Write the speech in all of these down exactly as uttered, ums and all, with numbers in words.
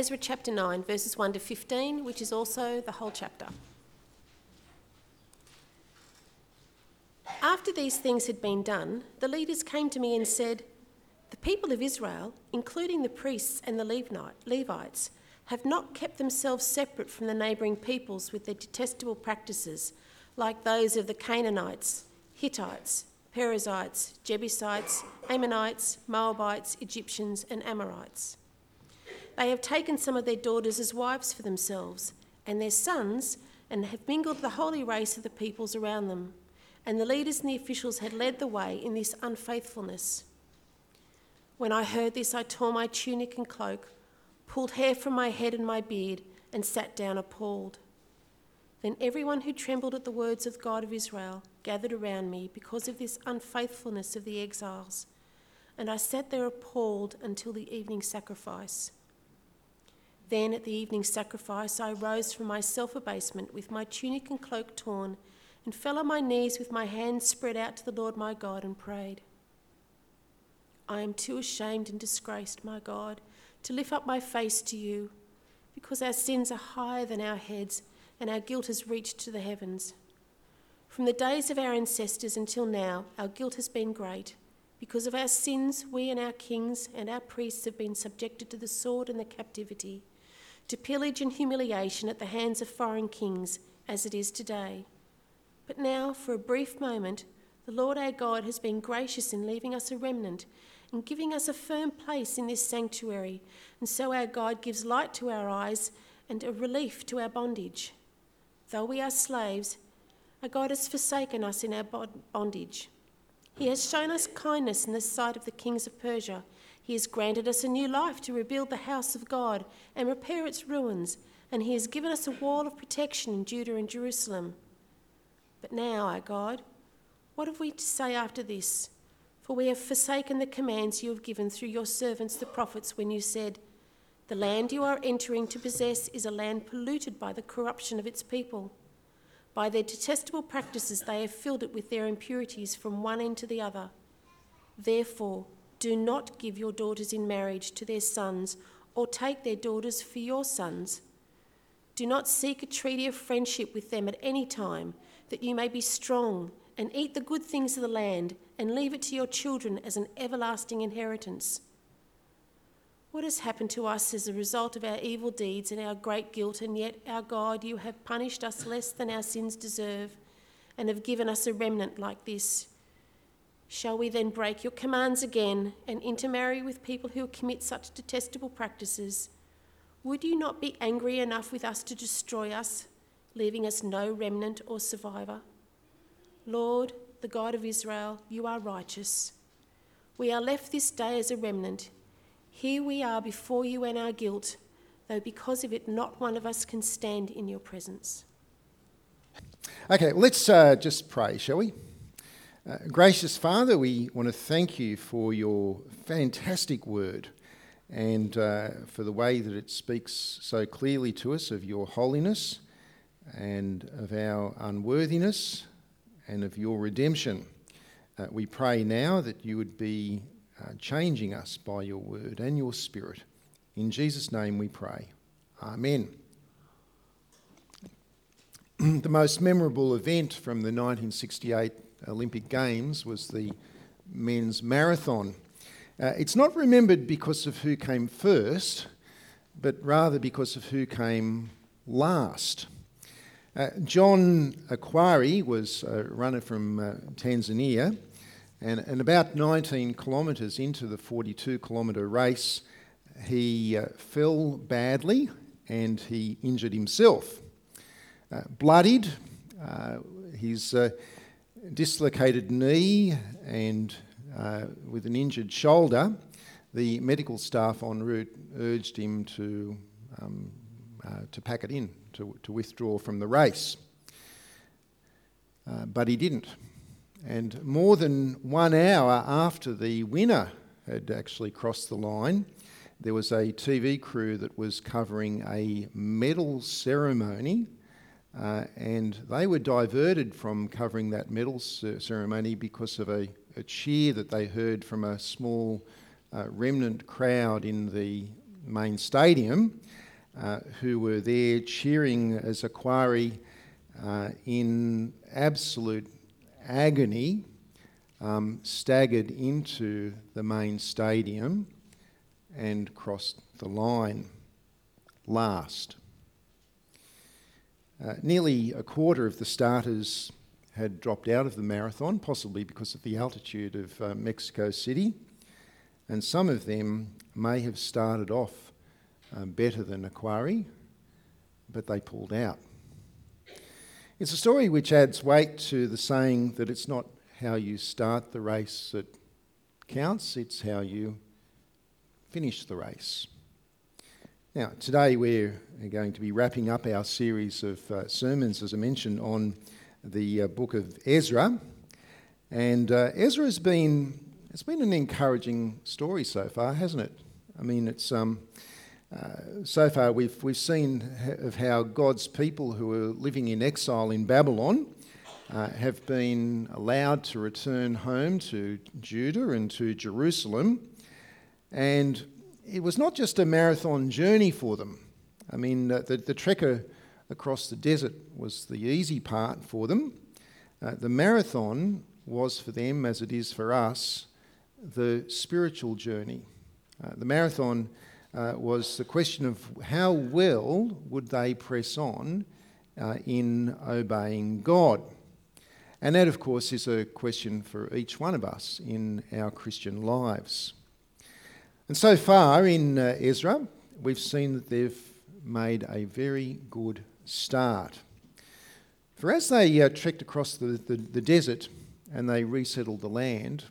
Ezra chapter nine, verses one to fifteen, which is also the whole chapter. After these things had been done, the leaders came to me and said, "The people of Israel, including the priests and the Levites, have not kept themselves separate from the neighbouring peoples with their detestable practices, like those of the Canaanites, Hittites, Perizzites, Jebusites, Ammonites, Moabites, Egyptians and Amorites. They have taken some of their daughters as wives for themselves and their sons, and have mingled the holy race of the peoples around them." And the leaders and the officials had led the way in this unfaithfulness. When I heard this, I tore my tunic and cloak, pulled hair from my head and my beard, and sat down appalled. Then everyone who trembled at the words of God of Israel gathered around me because of this unfaithfulness of the exiles, and I sat there appalled until the evening sacrifice. Then at the evening sacrifice, I rose from my self-abasement with my tunic and cloak torn, and fell on my knees with my hands spread out to the Lord my God and prayed. "I am too ashamed and disgraced, my God, to lift up my face to you, because our sins are higher than our heads and our guilt has reached to the heavens. From the days of our ancestors until now, our guilt has been great. Because of our sins, we and our kings and our priests have been subjected to the sword and the captivity, to pillage and humiliation at the hands of foreign kings, as it is today. But now, for a brief moment, the Lord our God has been gracious in leaving us a remnant and giving us a firm place in this sanctuary, and so our God gives light to our eyes and a relief to our bondage. Though we are slaves, our God has forsaken us in our bondage. He has shown us kindness in the sight of the kings of Persia. He has granted us a new life to rebuild the house of God and repair its ruins, and he has given us a wall of protection in Judah and Jerusalem. But now, our God, what have we to say after this? For we have forsaken the commands you have given through your servants the prophets when you said, 'The land you are entering to possess is a land polluted by the corruption of its people. By their detestable practices they have filled it with their impurities from one end to the other. Therefore, do not give your daughters in marriage to their sons, or take their daughters for your sons. Do not seek a treaty of friendship with them at any time, that you may be strong and eat the good things of the land and leave it to your children as an everlasting inheritance. What has happened to us as a result of our evil deeds and our great guilt, and yet, our God, you have punished us less than our sins deserve and have given us a remnant like this? Shall we then break your commands again and intermarry with people who commit such detestable practices? Would you not be angry enough with us to destroy us, leaving us no remnant or survivor? Lord, the God of Israel, you are righteous. We are left this day as a remnant. Here we are before you and our guilt, though because of it not one of us can stand in your presence." Okay, let's uh, just pray, shall we? Uh, gracious Father, we want to thank you for your fantastic word, and uh, for the way that it speaks so clearly to us of your holiness and of our unworthiness and of your redemption. Uh, we pray now that you would be uh, changing us by your word and your spirit. In Jesus' name we pray. Amen. The most memorable event from the nineteen sixty-eight Olympic Games was the men's marathon. Uh, it's not remembered because of who came first, but rather because of who came last. Uh, John Akhwari was a runner from uh, Tanzania, and, and about nineteen kilometres into the forty-two kilometre race, he uh, fell badly and he injured himself. Uh, bloodied, uh, his uh, dislocated knee and uh, with an injured shoulder, the medical staff en route urged him to um, uh, to pack it in. To, to withdraw from the race. Uh, but he didn't. And more than one hour after the winner had actually crossed the line, there was a T V crew that was covering a medal ceremony, uh, and they were diverted from covering that medal cer- ceremony because of a, a cheer that they heard from a small uh, remnant crowd in the main stadium uh, who were there cheering as Akhwari uh, in absolute agony um, staggered into the main stadium and crossed the line last. Uh, nearly a quarter of the starters had dropped out of the marathon, possibly because of the altitude of uh, Mexico City, and some of them may have started off uh, better than Akhwari, but they pulled out. It's a story which adds weight to the saying that it's not how you start the race that counts, it's how you finish the race. Now, today we're going to be wrapping up our series of uh, sermons, as I mentioned, on the uh, book of Ezra. And uh, Ezra has been, it's been an encouraging story so far, hasn't it? I mean, it's um, uh, so far we've, we've seen of how God's people who are living in exile in Babylon uh, have been allowed to return home to Judah and to Jerusalem. And it was not just a marathon journey for them. I mean, uh, the, the trek uh, across the desert was the easy part for them. Uh, the marathon was for them, as it is for us, the spiritual journey. Uh, the marathon uh, was the question of how well would they press on uh, in obeying God. And that, of course, is a question for each one of us in our Christian lives. And so far in uh, Ezra, we've seen that they've made a very good start. For as they uh, trekked across the, the, the desert and they resettled the land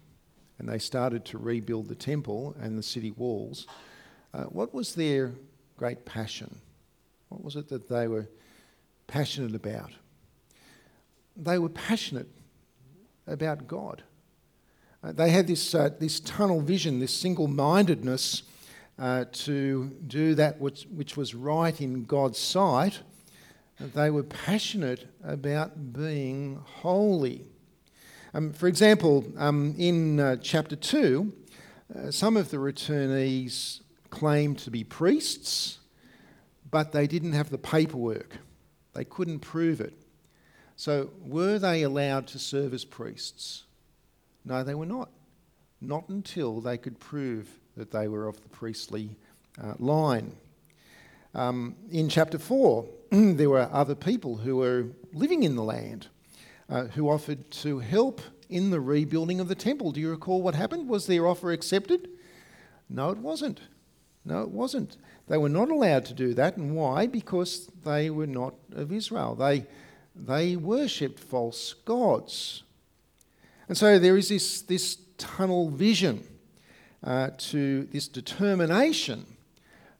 and they started to rebuild the temple and the city walls, uh, what was their great passion? What was it that they were passionate about? They were passionate about God. Uh, they had this uh, this tunnel vision, this single-mindedness uh, to do that which, which was right in God's sight. They were passionate about being holy. Um, for example, um, in uh, chapter two, uh, some of the returnees claimed to be priests, but they didn't have the paperwork. They couldn't prove it. So were they allowed to serve as priests? No, they were not. Not until they could prove that they were of the priestly uh, line. Um, in chapter four, there were other people who were living in the land uh, who offered to help in the rebuilding of the temple. Do you recall what happened? Was their offer accepted? No, it wasn't. No, it wasn't. They were not allowed to do that. And why? Because they were not of Israel. They, they worshipped false gods. And so there is this, this tunnel vision uh, to this determination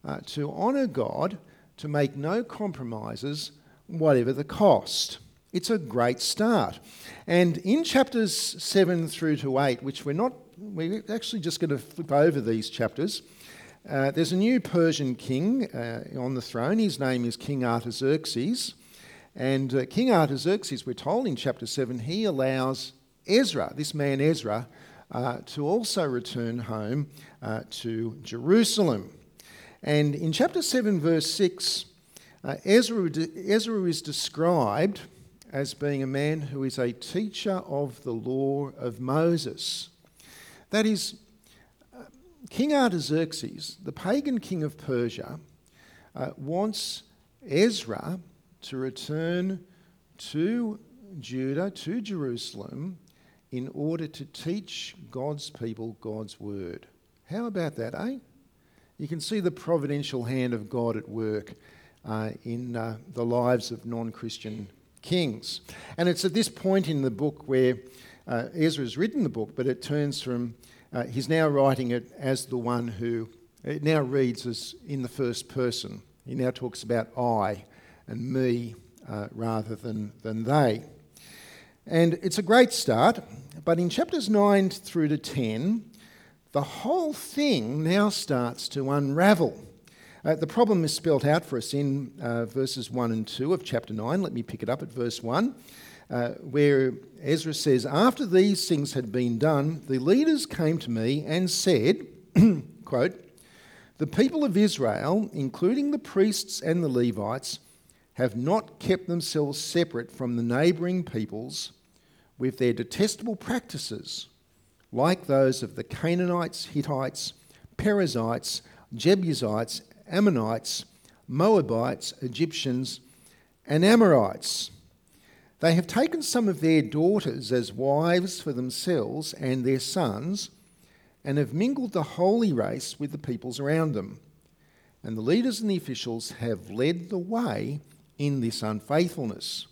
uh, to honour God, to make no compromises, whatever the cost. It's a great start. And in chapters seven through to eight, which we're not, we're actually just going to flip over these chapters, uh, there's a new Persian king uh, on the throne. His name is King Artaxerxes. And uh, King Artaxerxes, we're told in chapter seven, he allows Ezra, this man Ezra, uh, to also return home uh, to Jerusalem. And in chapter seven, verse six, uh, Ezra, Ezra is described as being a man who is a teacher of the law of Moses. That is, uh, King Artaxerxes, the pagan king of Persia, uh, wants Ezra to return to Judah, to Jerusalem, in order to teach God's people God's word. How about that, eh? You can see the providential hand of God at work uh, in uh, the lives of non-Christian kings. And it's at this point in the book where uh, Ezra's written the book, but it turns from, uh, he's now writing it as the one who, it now reads as in the first person. He now talks about I and me uh, rather than, than they. And it's a great start, but in chapters nine through to ten, the whole thing now starts to unravel. Uh, the problem is spelt out for us in uh, verses one and two of chapter nine. Let me pick it up at verse one, uh, where Ezra says, "After these things had been done, the leaders came to me and said," quote, The people of Israel, including the priests and the Levites, have not kept themselves separate from the neighbouring peoples with their detestable practices, like those of the Canaanites, Hittites, Perizzites, Jebusites, Ammonites, Moabites, Egyptians, and Amorites. They have taken some of their daughters as wives for themselves and their sons, and have mingled the holy race with the peoples around them. And the leaders and the officials have led the way in this unfaithfulness.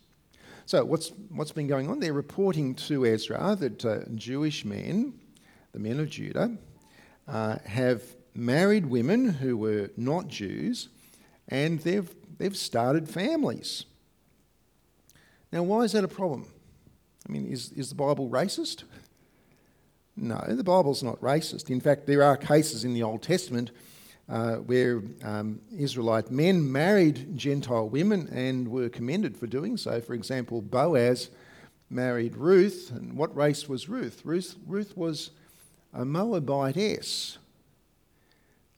So what's what's been going on? They're reporting to Ezra that uh, Jewish men, the men of Judah, uh, have married women who were not Jews, and they've they've started families. Now, why is that a problem? I mean, is, is the Bible racist? No, the Bible's not racist. In fact, there are cases in the Old Testament uh, where um, Israelite men married Gentile women and were commended for doing so. For example, Boaz married Ruth. And what race was Ruth? Ruth, Ruth was a Moabitess.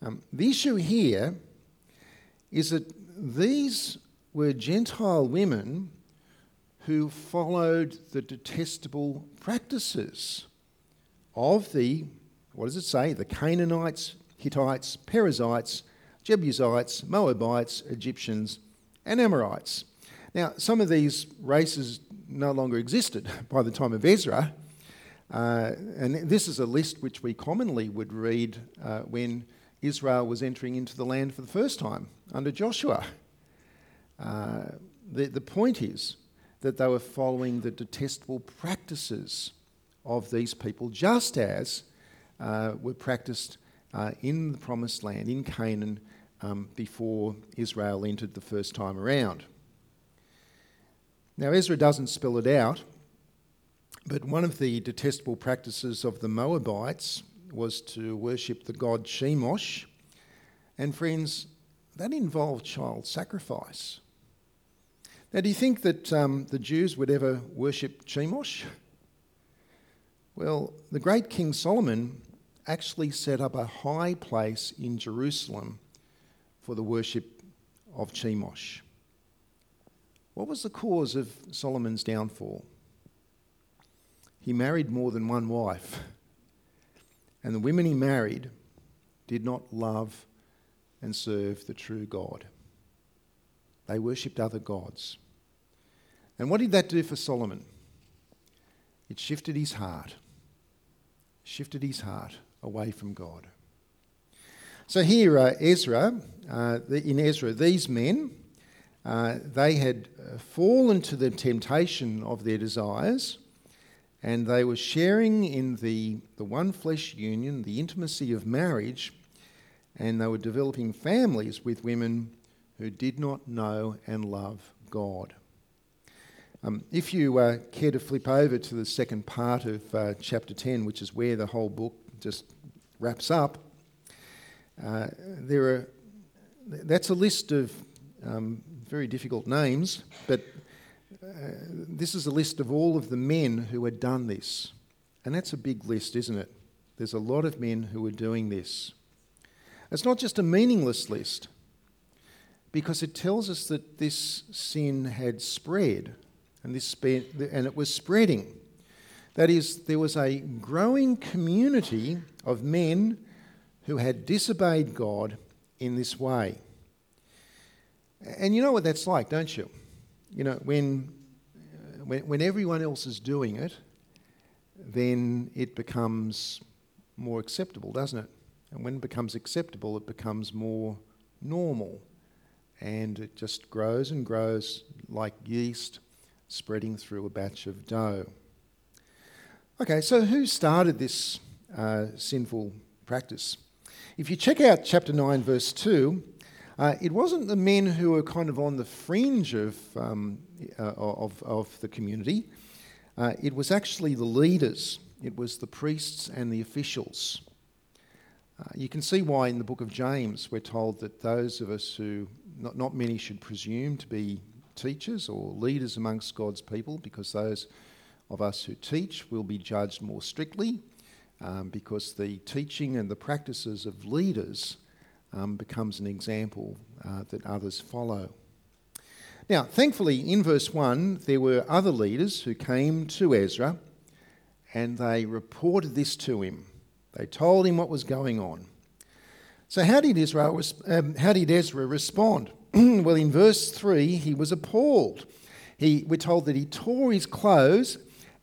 Um, the issue here is that these were Gentile women who followed the detestable practices of the, what does it say, the Canaanites, Hittites, Perizzites, Jebusites, Moabites, Egyptians, and Amorites. Now, some of these races no longer existed by the time of Ezra, uh, and this is a list which we commonly would read uh, when Israel was entering into the land for the first time under Joshua. Uh, the, the point is that they were following the detestable practices of these people, just as uh, were practiced uh, in the Promised Land, in Canaan, um, before Israel entered the first time around. Now, Ezra doesn't spell it out, but one of the detestable practices of the Moabites was to worship the god Chemosh. And friends, that involved child sacrifice. Now, do you think that um, the Jews would ever worship Chemosh? Well, the great King Solomon actually set up a high place in Jerusalem for the worship of Chemosh. What was the cause of Solomon's downfall? He married more than one wife, and the women he married did not love and serve the true God. They worshipped other gods. And what did that do for Solomon? It shifted his heart, shifted his heart away from God. So here, uh, Ezra, uh, the, in Ezra, these men, uh, they had uh, fallen to the temptation of their desires, and they were sharing in the, the one flesh union, the intimacy of marriage, and they were developing families with women who did not know and love God. Um, if you uh, care to flip over to the second part of uh, chapter ten, which is where the whole book just wraps up, uh, there are that's a list of um, very difficult names, but uh, this is a list of all of the men who had done this. And that's a big list, isn't it? There's a lot of men who were doing this. It's not just a meaningless list, because it tells us that this sin had spread, and this and it was spreading. That is, there was a growing community of men who had disobeyed God in this way. And you know what that's like, don't you? You know, when when, when everyone else is doing it, then it becomes more acceptable, doesn't it? And when it becomes acceptable, it becomes more normal. And it just grows and grows like yeast spreading through a batch of dough. Okay, so who started this uh, sinful practice? If you check out chapter nine, verse two, uh, it wasn't the men who were kind of on the fringe of um, uh, of, of the community. Uh, it was actually the leaders. It was the priests and the officials. Uh, you can see why in the book of James we're told that those of us who, not, not many should presume to be teachers or leaders amongst God's people, because those of us who teach will be judged more strictly, um, because the teaching and the practices of leaders um, becomes an example uh, that others follow. Now, thankfully, in verse one, there were other leaders who came to Ezra and they reported this to him. They told him what was going on. So how did Israel, um, how did Ezra respond? Well, in verse three, he was appalled. He, we're told that he tore his clothes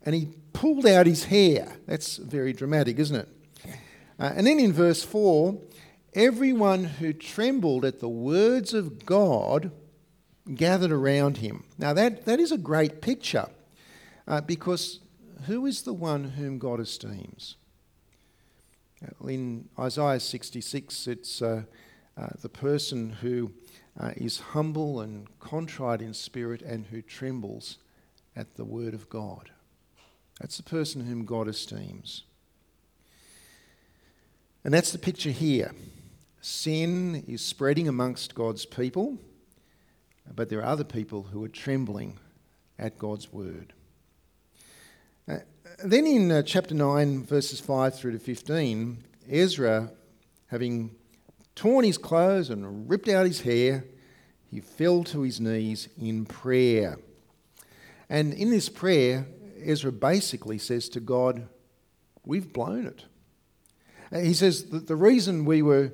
and he pulled out his hair. That's very dramatic, isn't it? Uh, and then in verse four, everyone who trembled at the words of God gathered around him. Now, that, that is a great picture uh, because who is the one whom God esteems? In Isaiah sixty-six, it's uh, uh, the person who uh, is humble and contrite in spirit and who trembles at the word of God. That's the person whom God esteems. And that's the picture here. Sin is spreading amongst God's people, but there are other people who are trembling at God's word. Uh, Then in uh, chapter nine, verses five through to fifteen, Ezra, having torn his clothes and ripped out his hair, he fell to his knees in prayer. And in this prayer, Ezra basically says to God, we've blown it. And he says that the reason we were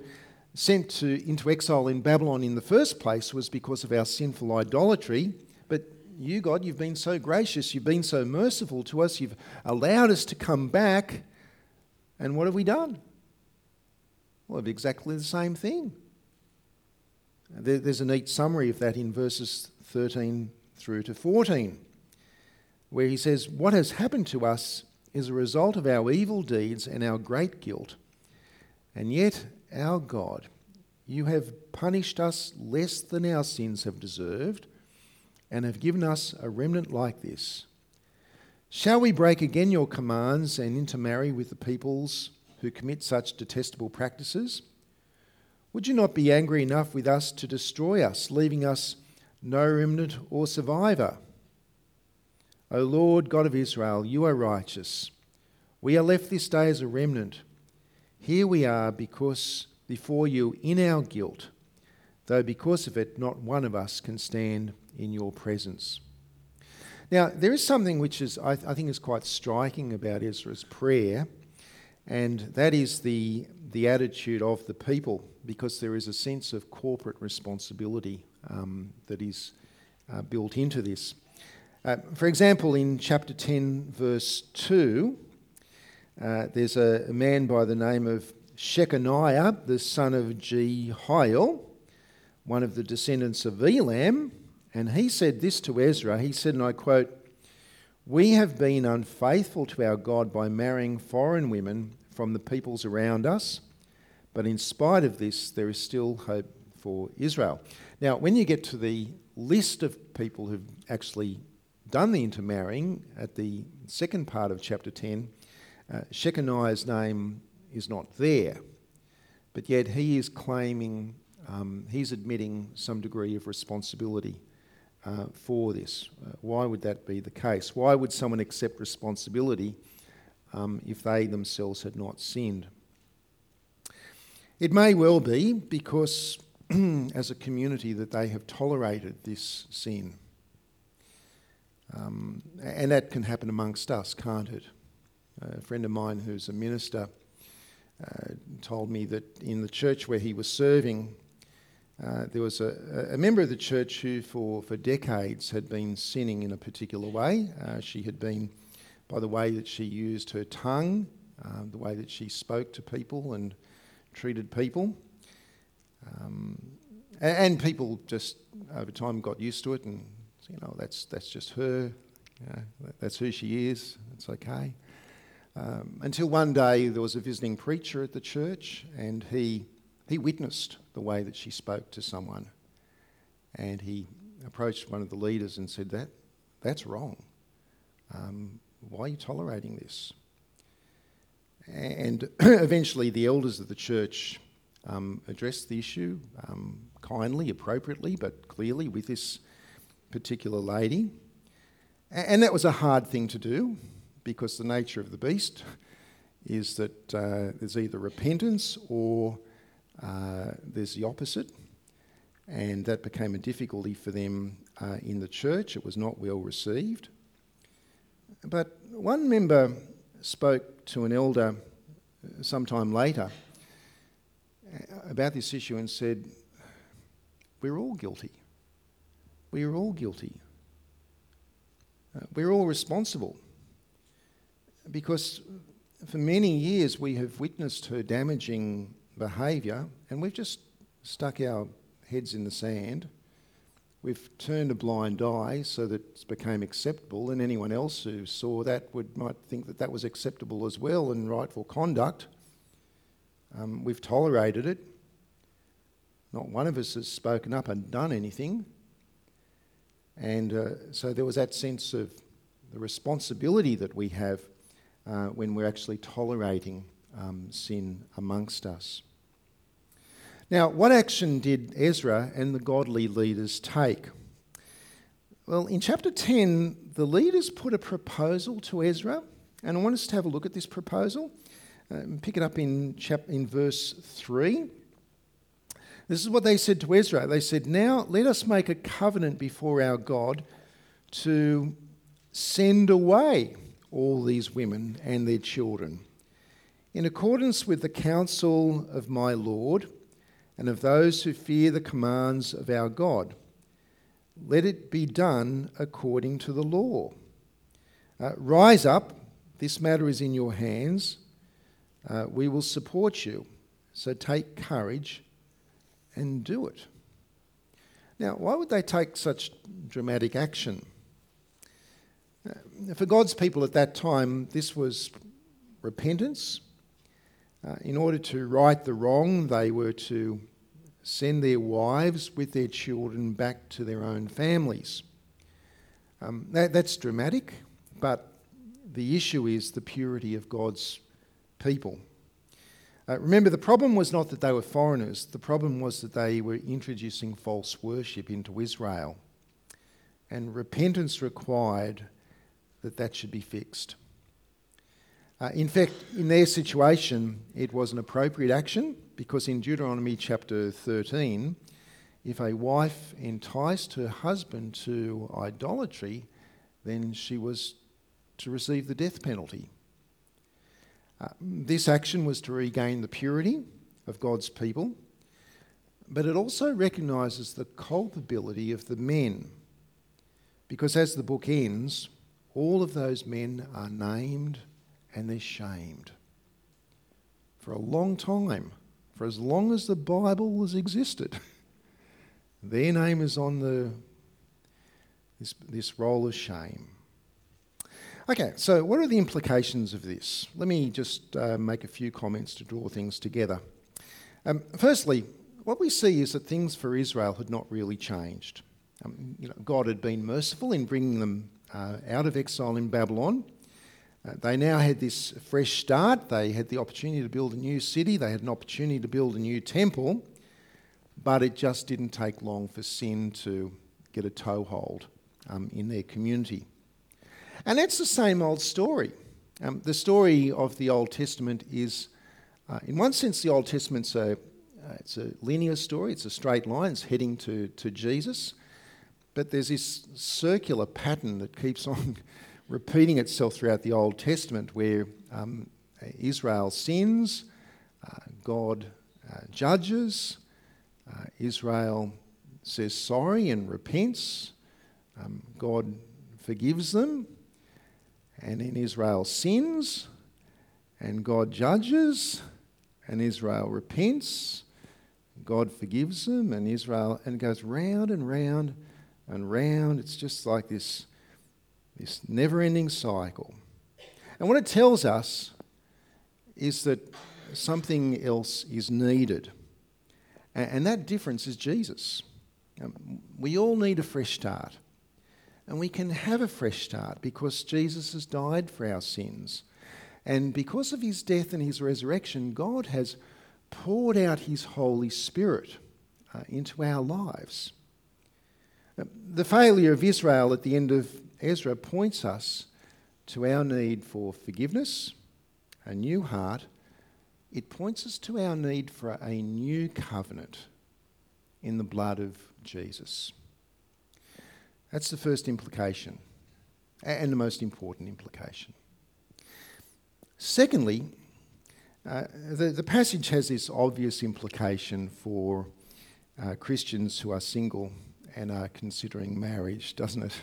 sent to, into exile in Babylon in the first place was because of our sinful idolatry, but you, God, you've been so gracious, you've been so merciful to us, you've allowed us to come back, and what have we done? Well, it's exactly the same thing. There's a neat summary of that in verses thirteen through to fourteen, where he says, what has happened to us is a result of our evil deeds and our great guilt, and yet, our God, you have punished us less than our sins have deserved, and have given us a remnant like this. Shall we break again your commands and intermarry with the peoples who commit such detestable practices? Would you not be angry enough with us to destroy us, leaving us no remnant or survivor? O Lord God of Israel, you are righteous. We are left this day as a remnant. Here we are because before you in our guilt, though because of it not one of us can stand in your presence. Now, there is something which is I, th- I think is quite striking about Ezra's prayer, and that is the the attitude of the people, because there is a sense of corporate responsibility um, that is uh, built into this. Uh, for example, in chapter ten, verse two, uh, there's a, a man by the name of Shechaniah, the son of Jehiel, one of the descendants of Elam, and he said this to Ezra. He said, and I quote, "We have been unfaithful to our God by marrying foreign women from the peoples around us, but in spite of this, there is still hope for Israel." Now, when you get to the list of people who've actually done the intermarrying at the second part of chapter ten, uh, Shechaniah's name is not there, but yet he is claiming, um, he's admitting some degree of responsibility Uh, for this. Uh, why would that be the case? Why would someone accept responsibility um, if they themselves had not sinned? It may well be because as a community that they have tolerated this sin. Um, and that can happen amongst us, can't it? Uh, a friend of mine who's a minister uh, told me that in the church where he was serving, Uh, there was a, a member of the church who for, for decades had been sinning in a particular way. Uh, she had been, by the way that she used her tongue, um, the way that she spoke to people and treated people. Um, and, and people just over time got used to it and, you know, that's that's just her, you know, that's who she is, it's okay. Um, until one day there was a visiting preacher at the church and he... He witnessed the way that she spoke to someone, and he approached one of the leaders and said, that that's wrong. Um, why are you tolerating this? And eventually the elders of the church um, addressed the issue um, kindly, appropriately, but clearly with this particular lady. And that was a hard thing to do because the nature of the beast is that uh, there's either repentance or uh, there's the opposite, and that became a difficulty for them uh, in the church. It was not well received. But one member spoke to an elder sometime later about this issue and said, we're all guilty. We're all guilty. Uh, we're all responsible. Because for many years we have witnessed her damaging behaviour, and we've just stuck our heads in the sand. We've turned a blind eye so that it became acceptable, and anyone else who saw that would might think that that was acceptable as well and rightful conduct. Um, we've tolerated it. Not one of us has spoken up and done anything. And uh, so there was that sense of the responsibility that we have uh, when we're actually tolerating um, sin amongst us. Now, what action did Ezra and the godly leaders take? Well, in chapter ten, the leaders put a proposal to Ezra, and I want us to have a look at this proposal. Um, pick it up in chap- in verse three. This is what they said to Ezra. They said, now let us make a covenant before our God to send away all these women and their children, in accordance with the counsel of my Lord and of those who fear the commands of our God. Let it be done according to the law. Uh, rise up, this matter is in your hands. Uh, we will support you, so take courage and do it. Now, why would they take such dramatic action? Uh, for God's people at that time, this was repentance. Uh, in order to right the wrong, they were to send their wives with their children back to their own families. Um, that, that's dramatic, but the issue is the purity of God's people. Uh, remember, the problem was not that they were foreigners. The problem was that they were introducing false worship into Israel. And repentance required that that should be fixed. Uh, in fact, in their situation, it was an appropriate action, because in Deuteronomy chapter thirteen, if a wife enticed her husband to idolatry, then she was to receive the death penalty. Uh, this action was to regain the purity of God's people, but it also recognises the culpability of the men, because as the book ends, all of those men are named and they're shamed. For a long time, for as long as the Bible has existed, their name is on the this, this roll of shame. Okay, so what are the implications of this? Let me just uh, make a few comments to draw things together. Um, firstly, what we see is that things for Israel had not really changed. Um, you know, God had been merciful in bringing them uh, out of exile in Babylon. Uh, they now had this fresh start. They had the opportunity to build a new city. They had an opportunity to build a new temple. But it just didn't take long for sin to get a toehold um, in their community. And that's the same old story. Um, the story of the Old Testament is, uh, in one sense, the Old Testament's a, uh, it's a linear story. It's a straight line. It's heading to, to Jesus. But there's this circular pattern that keeps on repeating itself throughout the Old Testament, where um, Israel sins, uh, God uh, judges, uh, Israel says sorry and repents, um, God forgives them. And then Israel sins, and God judges, and Israel repents, God forgives them, and Israel, and it goes round and round and round. It's just like this, this never-ending cycle. And what it tells us is that something else is needed. And, and that difference is Jesus. Um, we all need a fresh start. And we can have a fresh start because Jesus has died for our sins. And because of his death and his resurrection, God has poured out his Holy Spirit uh, into our lives. The failure of Israel at the end of Ezra points us to our need for forgiveness, a new heart, it points us to our need for a new covenant in the blood of Jesus. That's the first implication, and the most important implication. Secondly, uh, the, the passage has this obvious implication for uh, Christians who are single and are considering marriage, doesn't it?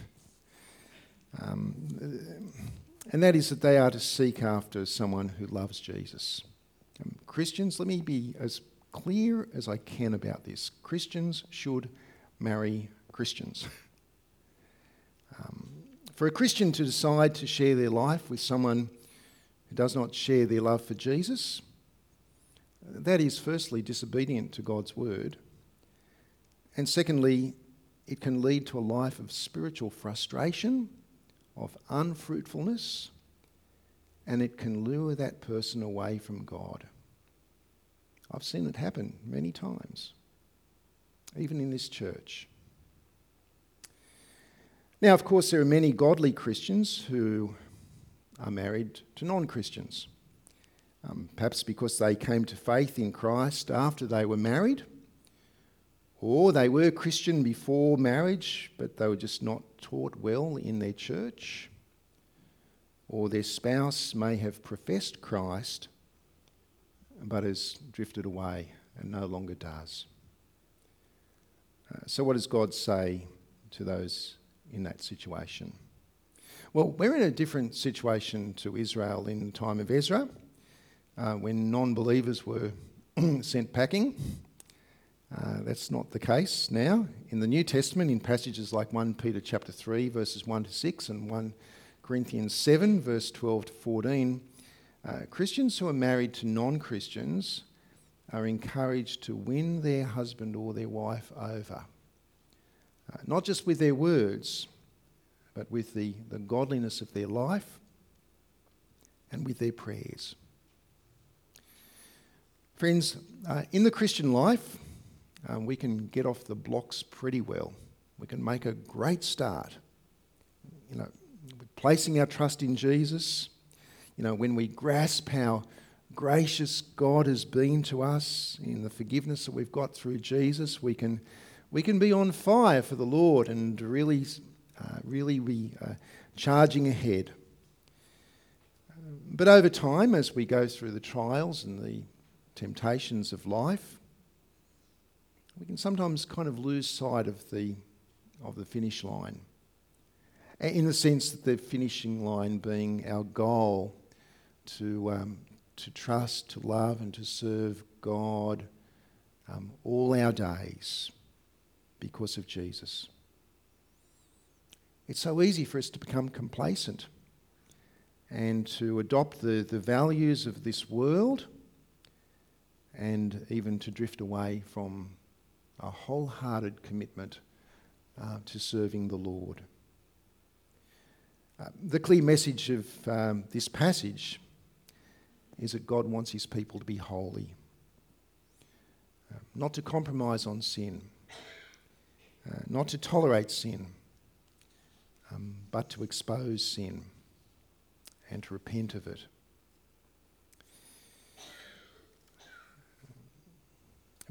Um, and that is that they are to seek after someone who loves Jesus. Um, Christians, let me be as clear as I can about this. Christians should marry Christians. Um, for a Christian to decide to share their life with someone who does not share their love for Jesus, that is firstly disobedient to God's word, and secondly, it can lead to a life of spiritual frustration, of unfruitfulness, and it can lure that person away from God. I've seen it happen many times, even in this church. Now, of course, there are many godly Christians who are married to non-Christians, um, perhaps because they came to faith in Christ after they were married, or they were Christian before marriage, but they were just not taught well in their church, or their spouse may have professed Christ, but has drifted away and no longer does. Uh, so what does God say to those in that situation? Well, we're in a different situation to Israel in the time of Ezra, uh, when non-believers were sent packing. Uh, that's not the case now. In the New Testament, in passages like First Peter chapter three, verses one to six, and First Corinthians seven, verse twelve to fourteen, Uh, Christians who are married to non-Christians are encouraged to win their husband or their wife over, uh, not just with their words, but with the, the godliness of their life and with their prayers. Friends, uh, in the Christian life, um, we can get off the blocks pretty well. We can make a great start, you know, placing our trust in Jesus. You know, when we grasp how gracious God has been to us in the forgiveness that we've got through Jesus, we can we can be on fire for the Lord and really, uh, really be uh, charging ahead. But over time, as we go through the trials and the temptations of life, we can sometimes kind of lose sight of the of the finish line, in the sense that the finishing line being our goal. To um, to trust, to love, and to serve God um, all our days because of Jesus. It's so easy for us to become complacent and to adopt the, the values of this world, and even to drift away from a wholehearted commitment uh, to serving the Lord. Uh, the clear message of um, this passage is that God wants his people to be holy, uh, not to compromise on sin, uh, not to tolerate sin, um, but to expose sin and to repent of it.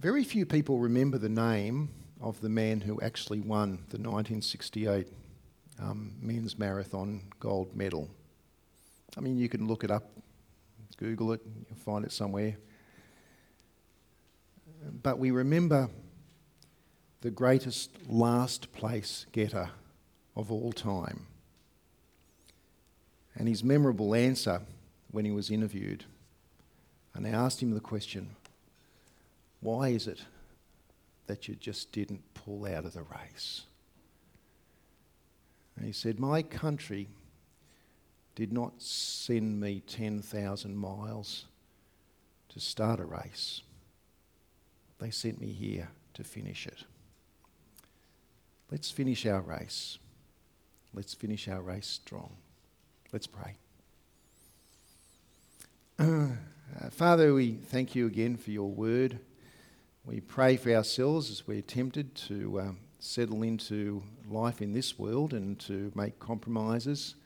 Very few people remember the name of the man who actually won the nineteen sixty-eight um, men's marathon gold medal. I mean, you can look it up, Google it, you'll find it somewhere. But we remember the greatest last place getter of all time, and his memorable answer when he was interviewed. And they asked him the question, why is it that you just didn't pull out of the race? And he said, my country did not send me ten thousand miles to start a race. They sent me here to finish it. Let's finish our race. Let's finish our race strong. Let's pray. Uh, Father, we thank you again for your word. We pray for ourselves as we're tempted to um, settle into life in this world and to make compromises,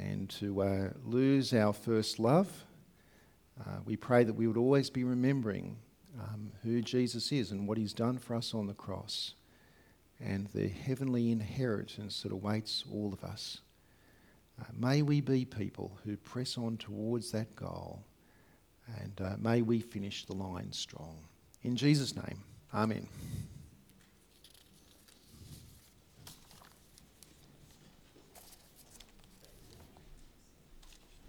and to uh, lose our first love Uh, we pray that we would always be remembering um, who Jesus is and what he's done for us on the cross, and the heavenly inheritance that awaits all of us. Uh, may we be people who press on towards that goal, and uh, may we finish the line strong. In Jesus' name, amen.